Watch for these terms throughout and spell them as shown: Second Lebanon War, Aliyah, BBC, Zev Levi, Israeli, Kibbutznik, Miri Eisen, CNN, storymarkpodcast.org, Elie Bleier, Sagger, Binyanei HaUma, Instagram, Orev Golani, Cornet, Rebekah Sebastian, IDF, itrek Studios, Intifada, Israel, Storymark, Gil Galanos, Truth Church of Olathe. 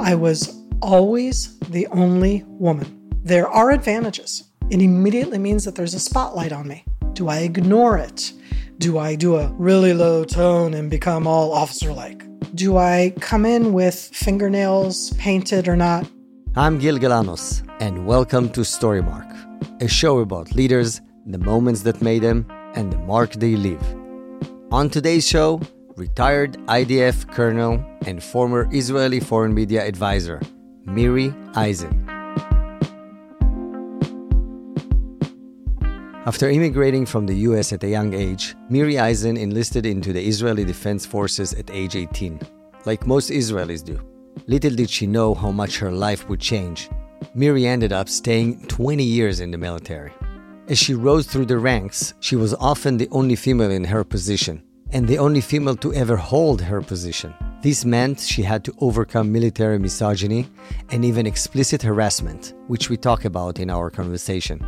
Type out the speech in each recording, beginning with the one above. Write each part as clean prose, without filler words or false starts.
I was always the only woman. There are advantages. It immediately means that there's a spotlight on me. Do I ignore it? Do I do a really low tone and become all officer-like? Do I come in with fingernails painted or not? I'm Gil Galanos, and welcome to Storymark, a show about leaders, the moments that made them, and the mark they leave. On today's show, retired IDF colonel and former Israeli foreign media advisor, Miri Eisen. After immigrating from the US at a young age, Miri Eisen enlisted into the Israeli Defense Forces at age 18, like most Israelis do. Little did she know how much her life would change. Miri ended up staying 20 years in the military. As she rose through the ranks, she was often the only female in her position, and the only female to ever hold her position. This meant she had to overcome military misogyny and even explicit harassment, which we talk about in our conversation.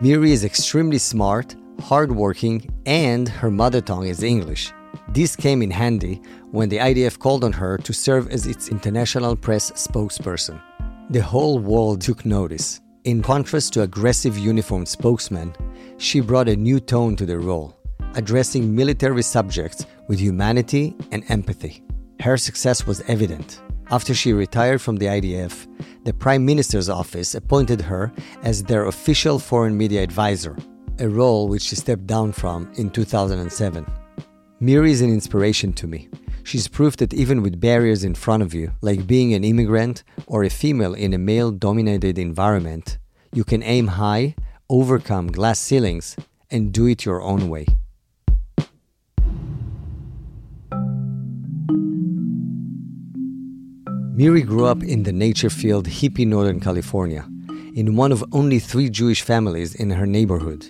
Miri is extremely smart, hardworking, and her mother tongue is English. This came in handy when the IDF called on her to serve as its international press spokesperson. The whole world took notice. In contrast to aggressive uniformed spokesmen, she brought a new tone to the role, addressing military subjects with humanity and empathy. Her success was evident. After she retired from the IDF, the Prime Minister's office appointed her as their official foreign media advisor, a role which she stepped down from in 2007. Miri is an inspiration to me. She's proof that even with barriers in front of you, like being an immigrant or a female in a male-dominated environment, you can aim high, overcome glass ceilings, and do it your own way. Miri grew up in the nature-filled hippie Northern California, in one of only 3 Jewish families in her neighborhood.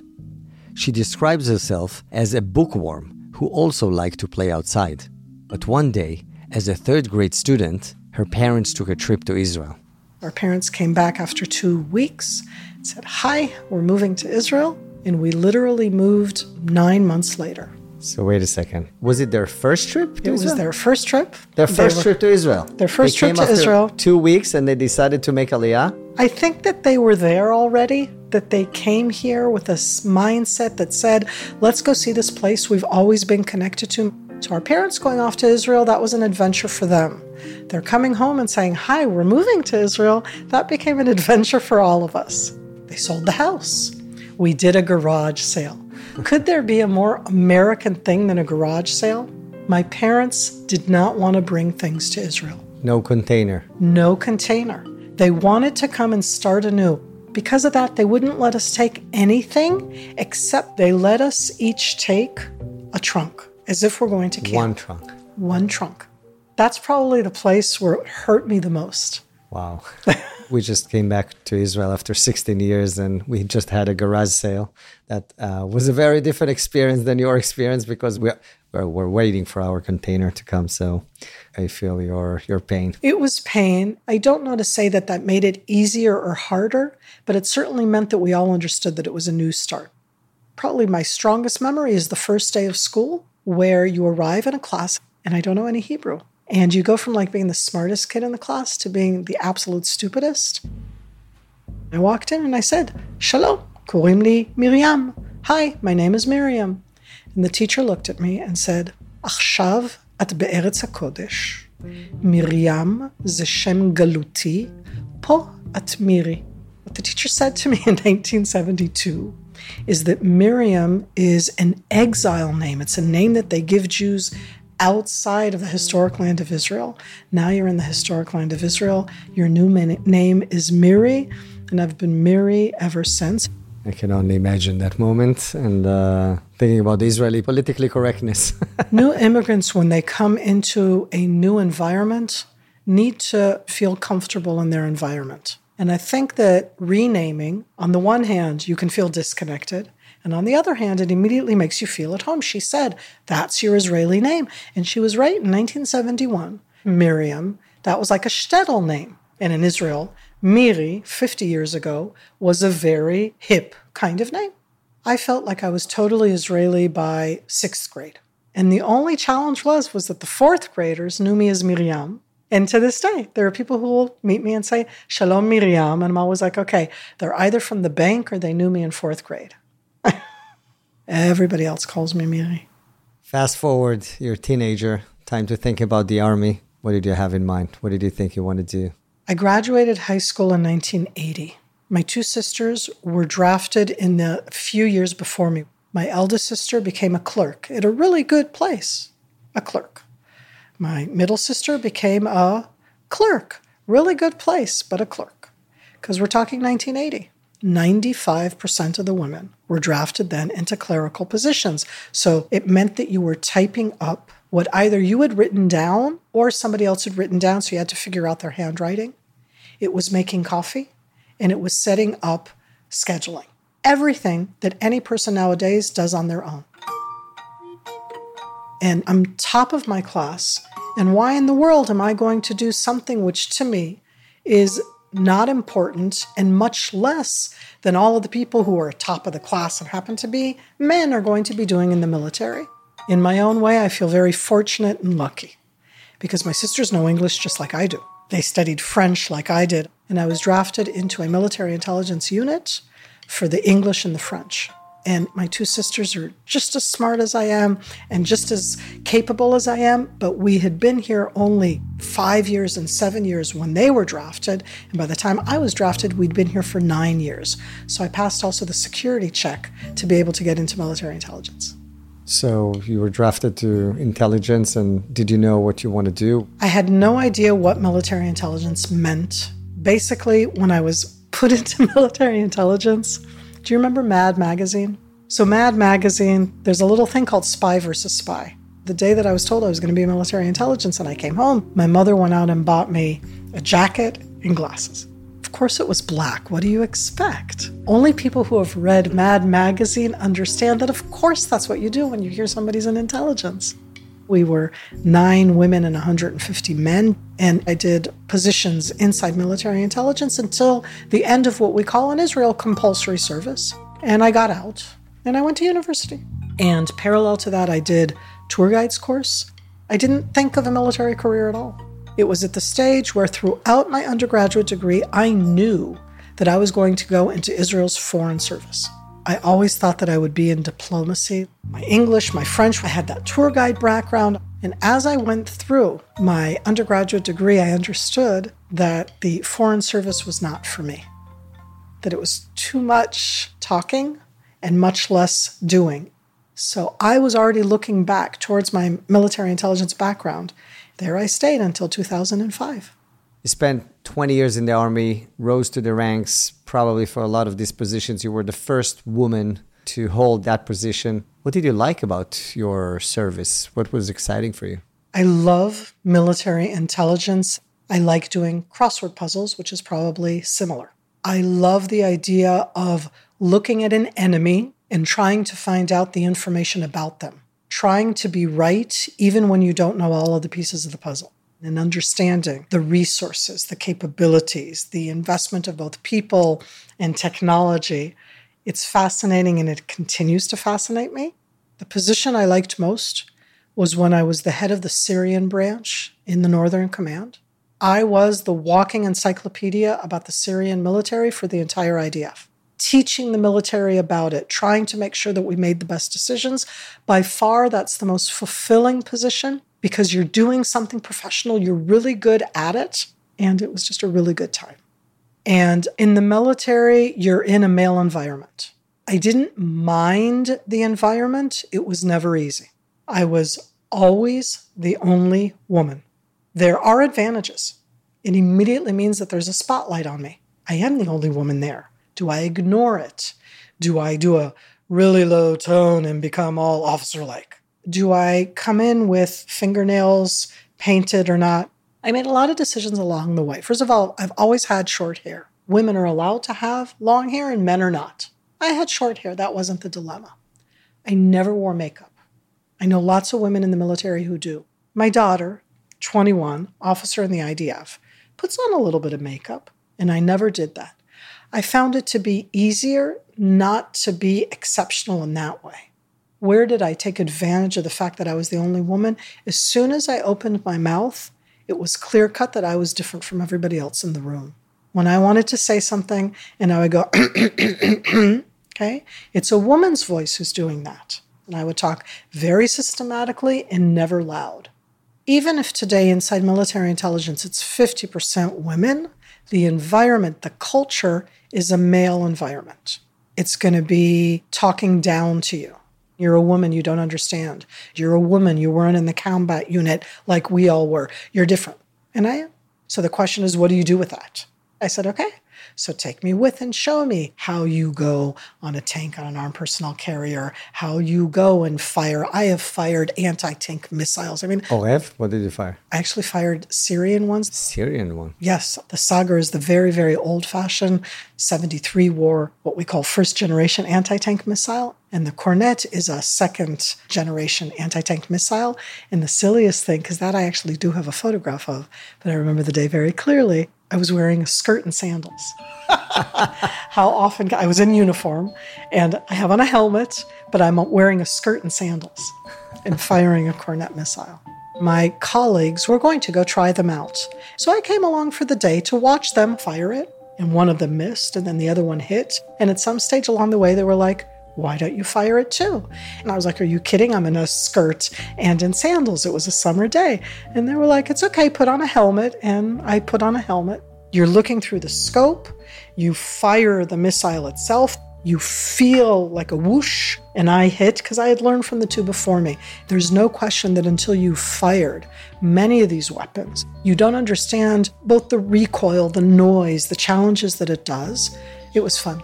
She describes herself as a bookworm who also liked to play outside. But one day, as a third-grade student, her parents took a trip to Israel. Our parents came back after 2 weeks and said, "Hi, we're moving to Israel." And we literally moved 9 months later. So wait a second. Was it their first trip to Israel? It was their first trip. Their first trip to Israel. 2 weeks, and they decided to make Aliyah? I think that they were there already, that they came here with a mindset that said, let's go see this place we've always been connected to. So our parents going off to Israel, that was an adventure for them. They're coming home and saying, "Hi, we're moving to Israel." That became an adventure for all of us. They sold the house. We did a garage sale. Could there be a more American thing than a garage sale? My parents did not want to bring things to Israel. No container. No container. They wanted to come and start anew. Because of that, they wouldn't let us take anything, except they let us each take a trunk. As if we're going to camp. One trunk. That's probably the place where it hurt me the most. Wow. We just came back to Israel after 16 years and we just had a garage sale. That was a very different experience than your experience because we're waiting for our container to come. So I feel your pain. It was pain. I don't know to say that made it easier or harder, but it certainly meant that we all understood that it was a new start. Probably my strongest memory is the first day of school, where you arrive in a class, and I don't know any Hebrew. And you go from being the smartest kid in the class to being the absolute stupidest. I walked in and I said, "Shalom, korim li Miriam. Hi, my name is Miriam." And the teacher looked at me and said, "Achshav at be'eretz hakodesh. Miriam ze shem galuti, po at Miri." What the teacher said to me in 1972 is that Miriam is an exile name. It's a name that they give Jews outside of the historic land of Israel. Now you're in the historic land of Israel. Your new name is Miri, and I've been Miri ever since. I can only imagine that moment and thinking about the Israeli politically correctness. New immigrants, when they come into a new environment, need to feel comfortable in their environment. And I think that renaming, on the one hand, you can feel disconnected. And on the other hand, it immediately makes you feel at home. She said, "That's your Israeli name." And she was right in 1971. Miriam, that was like a shtetl name. And in Israel, Miri, 50 years ago, was a very hip kind of name. I felt like I was totally Israeli by 6th grade. And the only challenge was that the 4th graders knew me as Miriam. And to this day, there are people who will meet me and say, Shalom Miriam. And I'm always like, okay, they're either from the bank or they knew me in fourth grade. Everybody else calls me Miri. Fast forward, you're a teenager, time to think about the army. What did you have in mind? What did you think you wanted to do? I graduated high school in 1980. My two sisters were drafted in the few years before me. My eldest sister became a clerk at a really good place, a clerk. My middle sister became a clerk, really good place, but a clerk. Because we're talking 1980. 95% of the women were drafted then into clerical positions. So it meant that you were typing up what either you had written down or somebody else had written down, so you had to figure out their handwriting. It was making coffee, and it was setting up scheduling. Everything that any person nowadays does on their own. And I'm top of my class. And why in the world am I going to do something which to me is not important and much less than all of the people who are top of the class and happen to be men are going to be doing in the military? In my own way, I feel very fortunate and lucky because my sisters know English just like I do. They studied French like I did. And I was drafted into a military intelligence unit for the English and the French. And my two sisters are just as smart as I am and just as capable as I am. But we had been here only 5 years and 7 years when they were drafted. And by the time I was drafted, we'd been here for 9 years. So I passed also the security check to be able to get into military intelligence. So you were drafted to intelligence, and did you know what you want to do? I had no idea what military intelligence meant. Basically, when I was put into military intelligence... Do you remember Mad Magazine? So Mad Magazine, there's a little thing called Spy versus Spy. The day that I was told I was going to be military intelligence and I came home, my mother went out and bought me a jacket and glasses. Of course it was black. What do you expect? Only people who have read Mad Magazine understand that of course that's what you do when you hear somebody's in intelligence. We were 9 women and 150 men, and I did positions inside military intelligence until the end of what we call in Israel compulsory service. And I got out, and I went to university. And parallel to that, I did tour guides course. I didn't think of a military career at all. It was at the stage where throughout my undergraduate degree, I knew that I was going to go into Israel's foreign service. I always thought that I would be in diplomacy. My English, my French, I had that tour guide background. And as I went through my undergraduate degree, I understood that the foreign service was not for me, that it was too much talking and much less doing. So I was already looking back towards my military intelligence background. There I stayed until 2005. You spent 20 years in the army, rose to the ranks, probably for a lot of these positions. You were the first woman to hold that position. What did you like about your service? What was exciting for you? I love military intelligence. I like doing crossword puzzles, which is probably similar. I love the idea of looking at an enemy and trying to find out the information about them, trying to be right even when you don't know all of the pieces of the puzzle. And understanding the resources, the capabilities, the investment of both people and technology. It's fascinating, and it continues to fascinate me. The position I liked most was when I was the head of the Syrian branch in the Northern Command. I was the walking encyclopedia about the Syrian military for the entire IDF, teaching the military about it, trying to make sure that we made the best decisions. By far, that's the most fulfilling position, because you're doing something professional, you're really good at it, and it was just a really good time. And in the military, you're in a male environment. I didn't mind the environment. It was never easy. I was always the only woman. There are advantages. It immediately means that there's a spotlight on me. I am the only woman there. Do I ignore it? Do I do a really low tone and become all officer-like? Do I come in with fingernails painted or not? I made a lot of decisions along the way. First of all, I've always had short hair. Women are allowed to have long hair and men are not. I had short hair. That wasn't the dilemma. I never wore makeup. I know lots of women in the military who do. My daughter, 21, officer in the IDF, puts on a little bit of makeup, and I never did that. I found it to be easier not to be exceptional in that way. Where did I take advantage of the fact that I was the only woman? As soon as I opened my mouth, it was clear-cut that I was different from everybody else in the room. When I wanted to say something, and I would go, okay, it's a woman's voice who's doing that. And I would talk very systematically and never loud. Even if today inside military intelligence it's 50% women, the environment, the culture is a male environment. It's going to be talking down to you. You're a woman, you don't understand. You're a woman, you weren't in the combat unit like we all were. You're different. And I am. So the question is, what do you do with that? I said, okay, so take me with and show me how you go on a tank, on an armed personnel carrier, how you go and fire. I have fired anti-tank missiles. I mean... Orev, what did you fire? I actually fired Syrian ones. Syrian one? Yes. The Sagger is the very, very old-fashioned 73 war, what we call first-generation anti-tank missile. And the Cornet is a second-generation anti-tank missile. And the silliest thing, because that I actually do have a photograph of, but I remember the day very clearly, I was wearing a skirt and sandals. How often, I was in uniform, and I have on a helmet, but I'm wearing a skirt and sandals and firing a Cornet missile. My colleagues were going to go try them out. So I came along for the day to watch them fire it, and one of them missed, and then the other one hit. And at some stage along the way, they were like, why don't you fire it too? And I was like, are you kidding? I'm in a skirt and in sandals. It was a summer day. And they were like, it's okay, put on a helmet. And I put on a helmet. You're looking through the scope. You fire the missile itself. You feel like a whoosh. And I hit because I had learned from the two before me. There's no question that until you fired many of these weapons, you don't understand both the recoil, the noise, the challenges that it does. It was fun.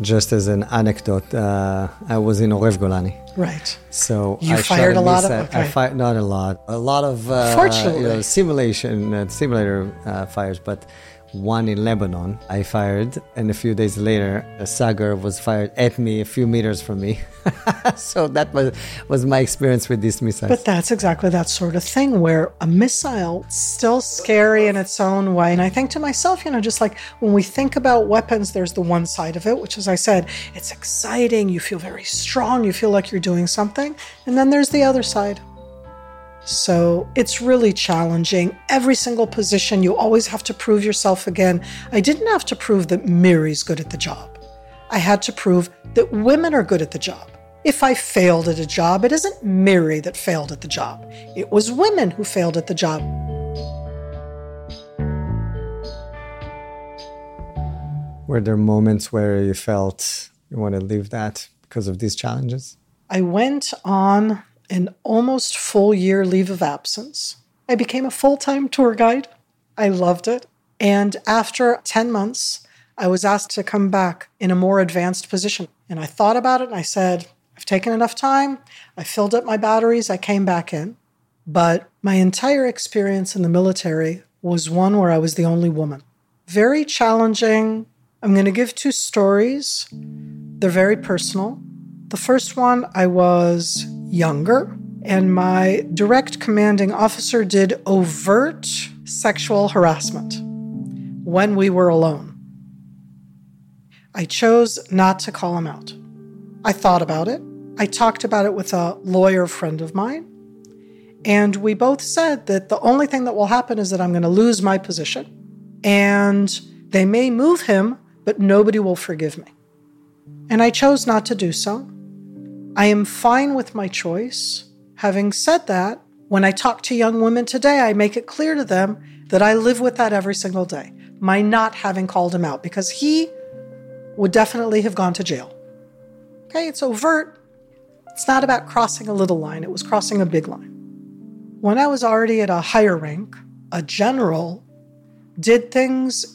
Just as an anecdote, I was in Orev Golani. Right. So you fired a lot of... Okay. I fired not a lot. A lot of simulator fires, but one in Lebanon I fired, and a few days later, a Sagger was fired at me a few meters from me. So that was my experience with these missiles. But that's exactly that sort of thing where a missile is still scary in its own way. And I think to myself, just like when we think about weapons, there's the one side of it, which as I said, it's exciting. You feel very strong. You feel like you're doing something. And then there's the other side. So it's really challenging. Every single position, you always have to prove yourself again. I didn't have to prove that Miri's good at the job. I had to prove that women are good at the job. If I failed at a job, it isn't Miri that failed at the job. It was women who failed at the job. Were there moments where you felt you want to leave that because of these challenges? I went on an almost full year leave of absence. I became a full-time tour guide. I loved it. And after 10 months, I was asked to come back in a more advanced position. And I thought about it and I said, I've taken enough time. I filled up my batteries. I came back in. But my entire experience in the military was one where I was the only woman. Very challenging. I'm going to give two stories. They're very personal. The first one, I was younger, and my direct commanding officer did overt sexual harassment when we were alone. I chose not to call him out. I thought about it. I talked about it with a lawyer friend of mine, and we both said that the only thing that will happen is that I'm going to lose my position, and they may move him, but nobody will forgive me. And I chose not to do so. I am fine with my choice. Having said that, when I talk to young women today, I make it clear to them that I live with that every single day, my not having called him out, because he would definitely have gone to jail. Okay, it's overt. It's not about crossing a little line. It was crossing a big line. When I was already at a higher rank, a general did things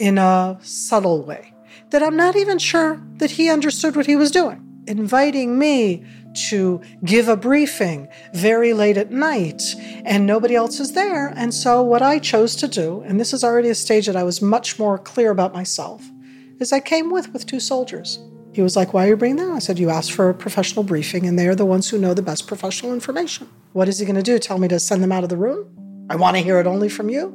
in a subtle way that I'm not even sure that he understood what he was doing. Inviting me to give a briefing very late at night, and nobody else is there. And so what I chose to do, and this is already a stage that I was much more clear about myself, is I came with two soldiers. He was like, why are you bringing that? I said, you asked for a professional briefing, and they are the ones who know the best professional information. What is he going to do? Tell me to send them out of the room? I want to hear it only from you.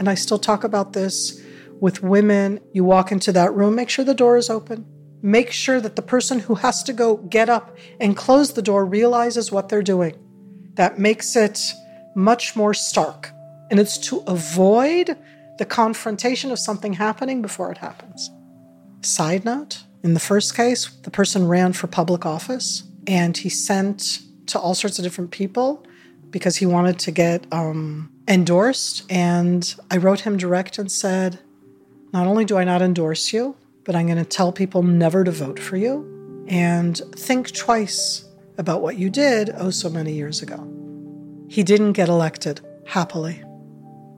And I still talk about this with women. You walk into that room, make sure the door is open. Make sure that the person who has to go get up and close the door realizes what they're doing. That makes it much more stark. And it's to avoid the confrontation of something happening before it happens. Side note, in the first case, the person ran for public office and he sent to all sorts of different people because he wanted to get endorsed. And I wrote him direct and said, not only do I not endorse you, but I'm going to tell people never to vote for you and think twice about what you did so many years ago. He didn't get elected, happily.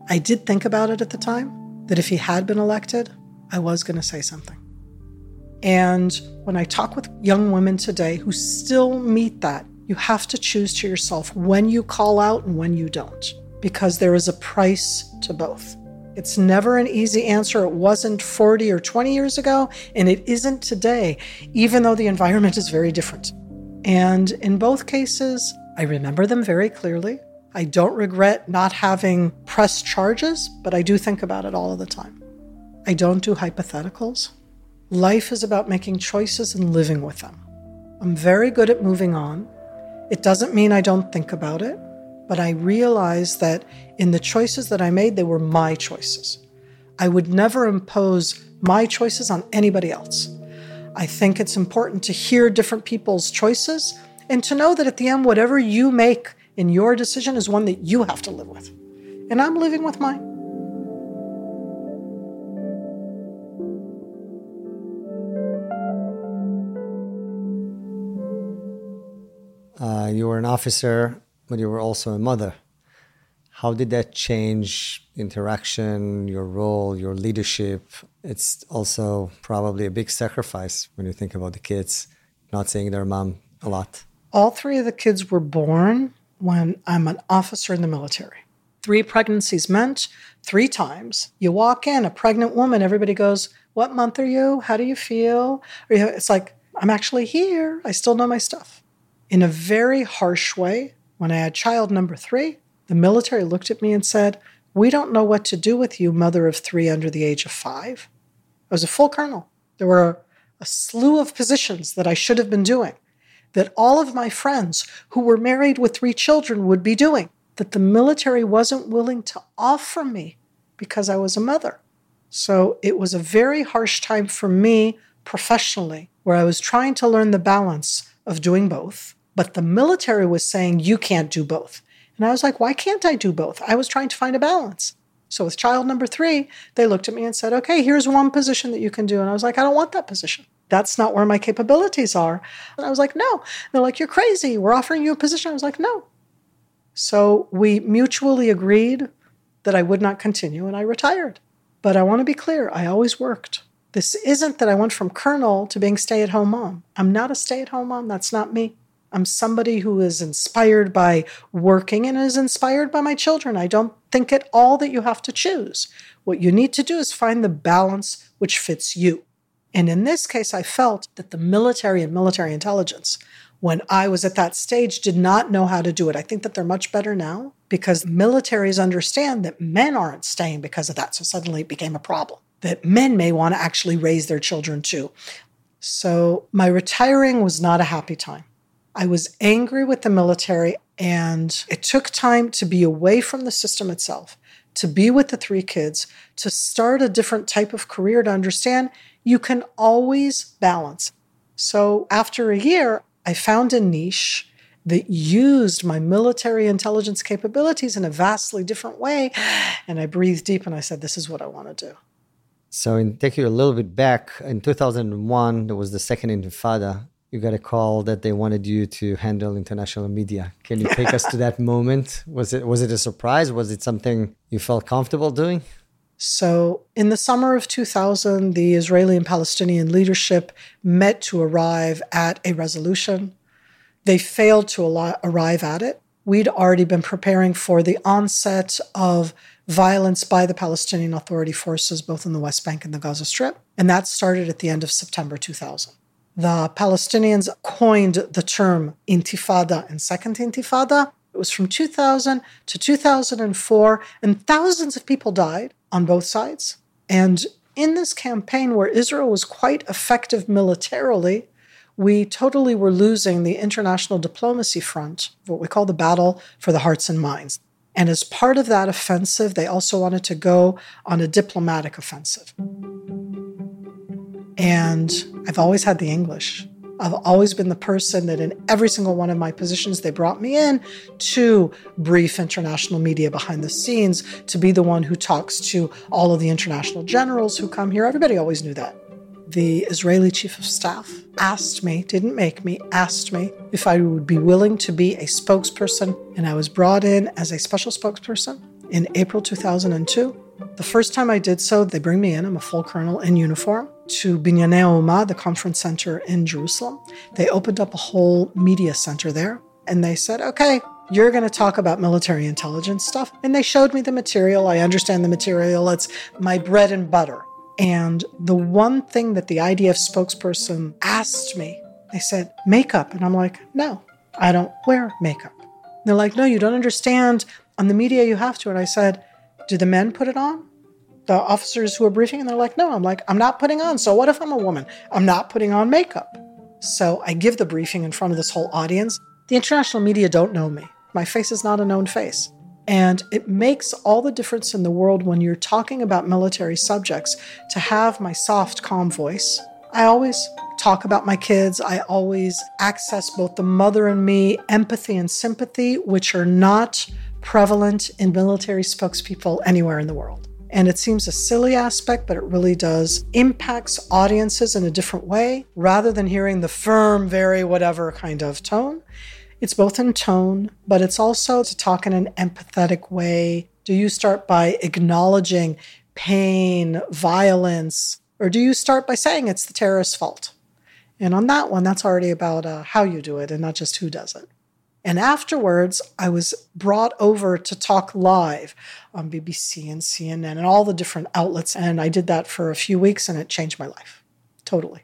I did think about it at the time, that if he had been elected, I was going to say something. And when I talk with young women today who still meet that, you have to choose to yourself when you call out and when you don't, because there is a price to both. It's never an easy answer. It wasn't 40 or 20 years ago, and it isn't today, even though the environment is very different. And in both cases, I remember them very clearly. I don't regret not having pressed charges, but I do think about it all of the time. I don't do hypotheticals. Life is about making choices and living with them. I'm very good at moving on. It doesn't mean I don't think about it, but I realize that in the choices that I made, they were my choices. I would never impose my choices on anybody else. I think it's important to hear different people's choices and to know that at the end, whatever you make in your decision is one that you have to live with. And I'm living with mine. You were an officer, but you were also a mother. How did that change interaction, your role, your leadership? It's also probably a big sacrifice when you think about the kids, not seeing their mom a lot. All three of the kids were born when I'm an officer in the military. 3 pregnancies meant 3 times. You walk in, a pregnant woman, everybody goes, "What month are you? How do you feel?" It's like, I'm actually here. I still know my stuff. In a very harsh way, when I had child number 3, the military looked at me and said, "We don't know what to do with you, mother of 3 under the age of 5. I was a full colonel. There were a slew of positions that I should have been doing, that all of my friends who were married with 3 children would be doing, that the military wasn't willing to offer me because I was a mother. So it was a very harsh time for me professionally, where I was trying to learn the balance of doing both, but the military was saying, you can't do both. And I was like, why can't I do both? I was trying to find a balance. So with child number 3, they looked at me and said, okay, here's one position that you can do. And I was like, I don't want that position. That's not where my capabilities are. And I was like, no. And they're like, you're crazy. We're offering you a position. I was like, no. So we mutually agreed that I would not continue, and I retired. But I want to be clear, I always worked. This isn't that I went from colonel to being stay-at-home mom. I'm not a stay-at-home mom. That's not me. I'm somebody who is inspired by working and is inspired by my children. I don't think at all that you have to choose. What you need to do is find the balance which fits you. And in this case, I felt that the military and military intelligence, when I was at that stage, did not know how to do it. I think that they're much better now because militaries understand that men aren't staying because of that. So suddenly it became a problem that men may want to actually raise their children too. So my retiring was not a happy time. I was angry with the military, and it took time to be away from the system itself, to be with the 3 kids, to start a different type of career, to understand you can always balance. So after a year, I found a niche that used my military intelligence capabilities in a vastly different way. And I breathed deep and I said, this is what I want to do. So in take you a little bit back, in 2001, there was the Second Intifada. You got a call that they wanted you to handle international media. Can you take us to that moment? Was it a surprise? Was it something you felt comfortable doing? So in the summer of 2000, the Israeli and Palestinian leadership met to arrive at a resolution. They failed to arrive at it. We'd already been preparing for the onset of violence by the Palestinian Authority forces, both in the West Bank and the Gaza Strip. And that started at the end of September 2000. The Palestinians coined the term Intifada and Second Intifada. It was from 2000 to 2004, and thousands of people died on both sides. And in this campaign, where Israel was quite effective militarily, we totally were losing the international diplomacy front, what we call the battle for the hearts and minds. And as part of that offensive, they also wanted to go on a diplomatic offensive. And I've always had the English. I've always been the person that in every single one of my positions, they brought me in to brief international media behind the scenes, to be the one who talks to all of the international generals who come here. Everybody always knew that. The Israeli chief of staff asked me, didn't make me, asked me if I would be willing to be a spokesperson. And I was brought in as a special spokesperson in April 2002. The first time I did so, they bring me in, I'm a full colonel in uniform, to Binyanei HaUma, the conference center in Jerusalem. They opened up a whole media center there, and they said, okay, you're going to talk about military intelligence stuff. And they showed me the material. I understand the material. It's my bread and butter. And the one thing that the IDF spokesperson asked me, they said, makeup. And I'm like, no, I don't wear makeup. And they're like, no, you don't understand. On the media, you have to. And I said, do the men put it on? The officers who are briefing? And they're like, no. I'm like, I'm not putting on. So what if I'm a woman? I'm not putting on makeup. So I give the briefing in front of this whole audience. The international media don't know me. My face is not a known face. And it makes all the difference in the world when you're talking about military subjects to have my soft, calm voice. I always talk about my kids. I always access both the mother and me, empathy and sympathy, which are not prevalent in military spokespeople anywhere in the world. And it seems a silly aspect, but it really does impacts audiences in a different way, rather than hearing the firm, very whatever kind of tone. It's both in tone, but it's also to talk in an empathetic way. Do you start by acknowledging pain, violence, or do you start by saying it's the terrorist's fault? And on that one, that's already about how you do it and not just who does it. And afterwards, I was brought over to talk live on BBC and CNN and all the different outlets. And I did that for a few weeks, and it changed my life. Totally.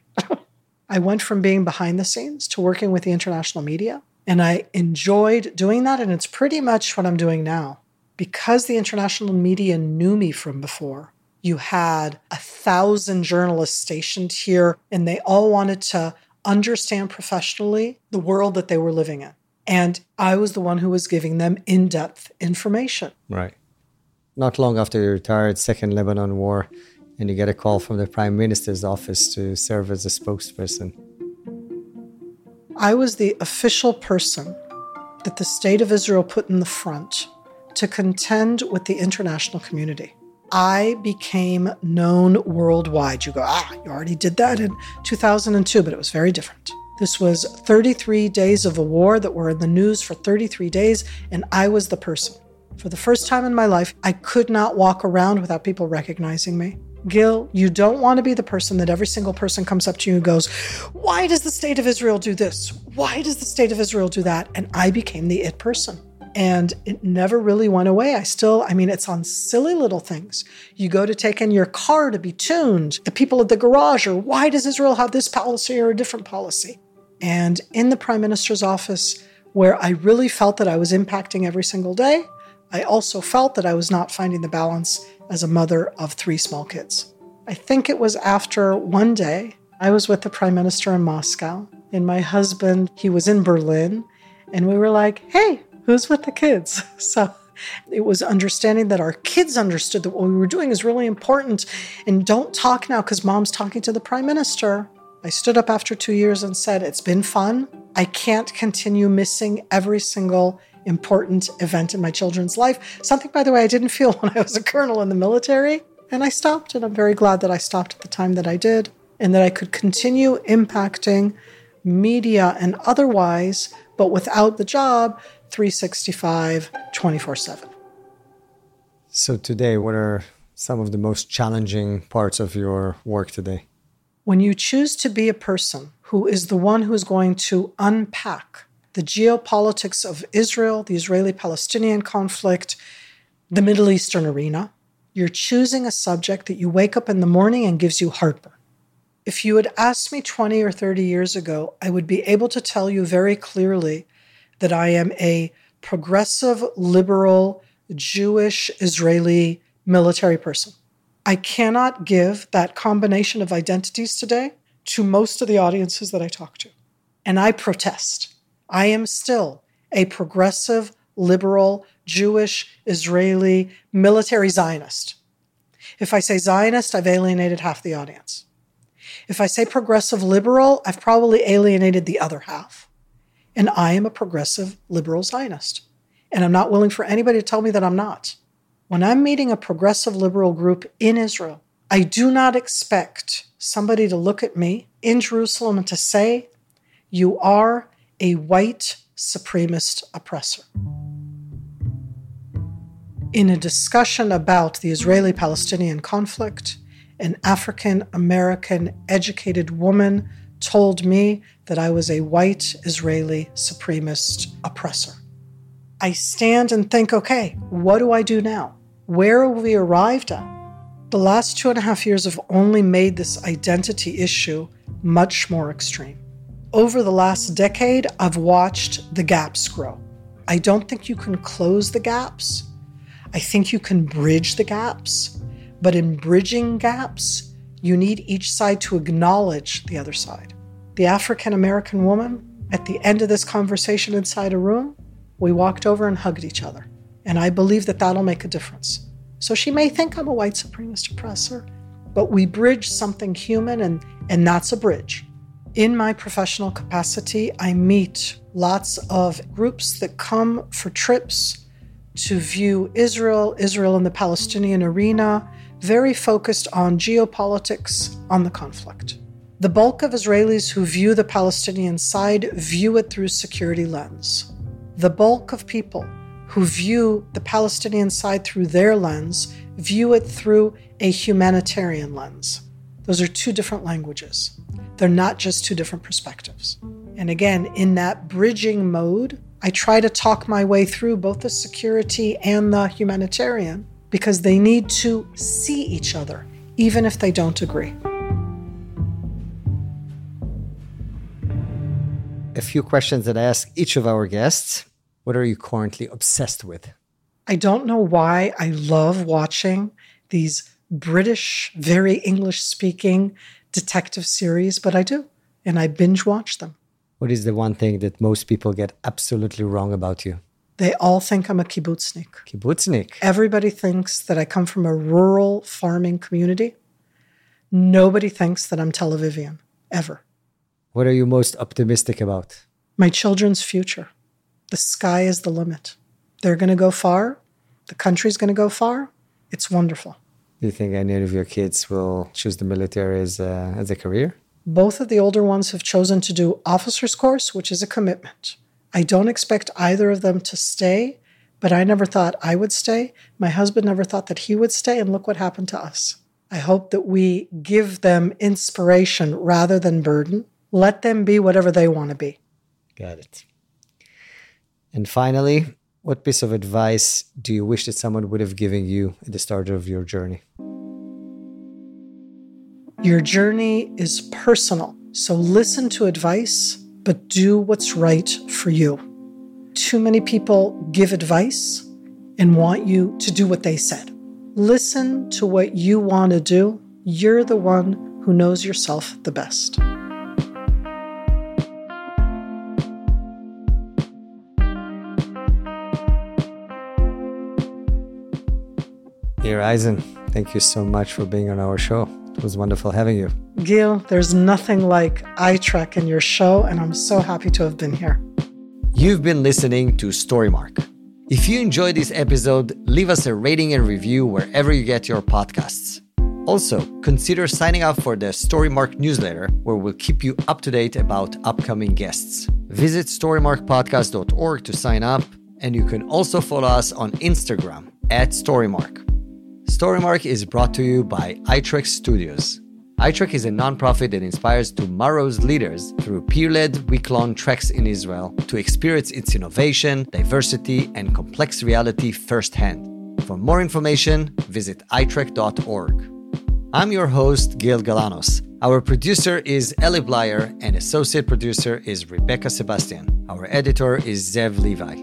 I went from being behind the scenes to working with the international media. And I enjoyed doing that. And it's pretty much what I'm doing now. Because the international media knew me from before, you had 1,000 journalists stationed here, and they all wanted to understand professionally the world that they were living in. And I was the one who was giving them in-depth information. Right. Not long after you retired, Second Lebanon War, and you get a call from the Prime Minister's office to serve as a spokesperson. I was the official person that the State of Israel put in the front to contend with the international community. I became known worldwide. You go, you already did that in 2002, but it was very different. This was 33 days of a war that were in the news for 33 days, and I was the person. For the first time in my life, I could not walk around without people recognizing me. Gil, you don't want to be the person that every single person comes up to you and goes, why does the State of Israel do this? Why does the State of Israel do that? And I became the it person. And it never really went away. It's on silly little things. You go to take in your car to be tuned. The people at the garage are, why does Israel have this policy or a different policy? And in the Prime Minister's office, where I really felt that I was impacting every single day, I also felt that I was not finding the balance as a mother of 3 small kids. I think it was after one day, I was with the Prime Minister in Moscow, and my husband, he was in Berlin, and we were like, hey, who's with the kids? So it was understanding that our kids understood that what we were doing is really important, and don't talk now because mom's talking to the Prime Minister. I stood up after 2 years and said, it's been fun. I can't continue missing every single important event in my children's life. Something, by the way, I didn't feel when I was a colonel in the military. And I stopped, and I'm very glad that I stopped at the time that I did, and that I could continue impacting media and otherwise, but without the job, 365, 24/7. So today, what are some of the most challenging parts of your work today? When you choose to be a person who is the one who is going to unpack the geopolitics of Israel, the Israeli-Palestinian conflict, the Middle Eastern arena, you're choosing a subject that you wake up in the morning and gives you heartburn. If you had asked me 20 or 30 years ago, I would be able to tell you very clearly that I am a progressive, liberal, Jewish, Israeli military person. I cannot give that combination of identities today to most of the audiences that I talk to. And I protest. I am still a progressive, liberal, Jewish, Israeli, military Zionist. If I say Zionist, I've alienated half the audience. If I say progressive liberal, I've probably alienated the other half. And I am a progressive liberal Zionist. And I'm not willing for anybody to tell me that I'm not. When I'm meeting a progressive liberal group in Israel, I do not expect somebody to look at me in Jerusalem and to say, you are a white supremacist oppressor. In a discussion about the Israeli-Palestinian conflict, an African-American educated woman told me that I was a white Israeli supremacist oppressor. I stand and think, okay, what do I do now? Where have we arrived at? The last 2.5 years have only made this identity issue much more extreme. Over the last decade, I've watched the gaps grow. I don't think you can close the gaps. I think you can bridge the gaps. But in bridging gaps, you need each side to acknowledge the other side. The African-American woman, at the end of this conversation inside a room, we walked over and hugged each other. And I believe that that'll make a difference. So she may think I'm a white supremacist oppressor, but we bridge something human, and that's a bridge. In my professional capacity, I meet lots of groups that come for trips to view Israel and the Palestinian arena, very focused on geopolitics, on the conflict. The bulk of Israelis who view the Palestinian side view it through security lens. The bulk of people who view the Palestinian side through their lens view it through a humanitarian lens. Those are two different languages. They're not just two different perspectives. And again, in that bridging mode, I try to talk my way through both the security and the humanitarian, because they need to see each other, even if they don't agree. A few questions that I ask each of our guests. What are you currently obsessed with? I don't know why I love watching these British, very English-speaking detective series, but I do, and I binge watch them. What is the one thing that most people get absolutely wrong about you? They all think I'm a kibbutznik. Kibbutznik. Everybody thinks that I come from a rural farming community. Nobody thinks that I'm Tel Avivian, ever. What are you most optimistic about? My children's future. The sky is the limit. They're going to go far. The country's going to go far. It's wonderful. Do you think any of your kids will choose the military as a career? Both of the older ones have chosen to do officer's course, which is a commitment. I don't expect either of them to stay, but I never thought I would stay. My husband never thought that he would stay, and look what happened to us. I hope that we give them inspiration rather than burden. Let them be whatever they want to be. Got it. And finally, what piece of advice do you wish that someone would have given you at the start of your journey? Your journey is personal, so listen to advice, but do what's right for you. Too many people give advice and want you to do what they said. Listen to what you want to do. You're the one who knows yourself the best. Miri Eisen, thank you so much for being on our show. It was wonderful having you. Gil, there's nothing like iTrek in your show, and I'm so happy to have been here. You've been listening to Storymark. If you enjoyed this episode, leave us a rating and review wherever you get your podcasts. Also, consider signing up for the Storymark newsletter, where we'll keep you up to date about upcoming guests. Visit storymarkpodcast.org to sign up, and you can also follow us on Instagram @Storymark. Storymark is brought to you by itrek Studios. itrek is a nonprofit that inspires tomorrow's leaders through peer-led week-long treks in Israel to experience its innovation, diversity, and complex reality firsthand. For more information, visit itrek.org. I'm your host, Gil Galanos. Our producer is Elie Bleier, and associate producer is Rebekah Sebastian. Our editor is Zev Levi.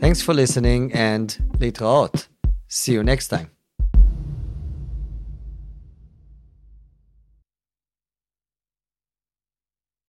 Thanks for listening, and Litraot. See you next time.